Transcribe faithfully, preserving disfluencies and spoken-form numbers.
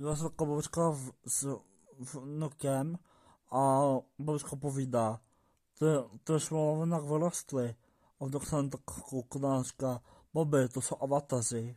Dlaczego babuszka w, z wnukiem, a babuszka powiada, Ty, ty szmalowy wyrosły, a wnuk ten taka konaczka, boby, to są awatarzy.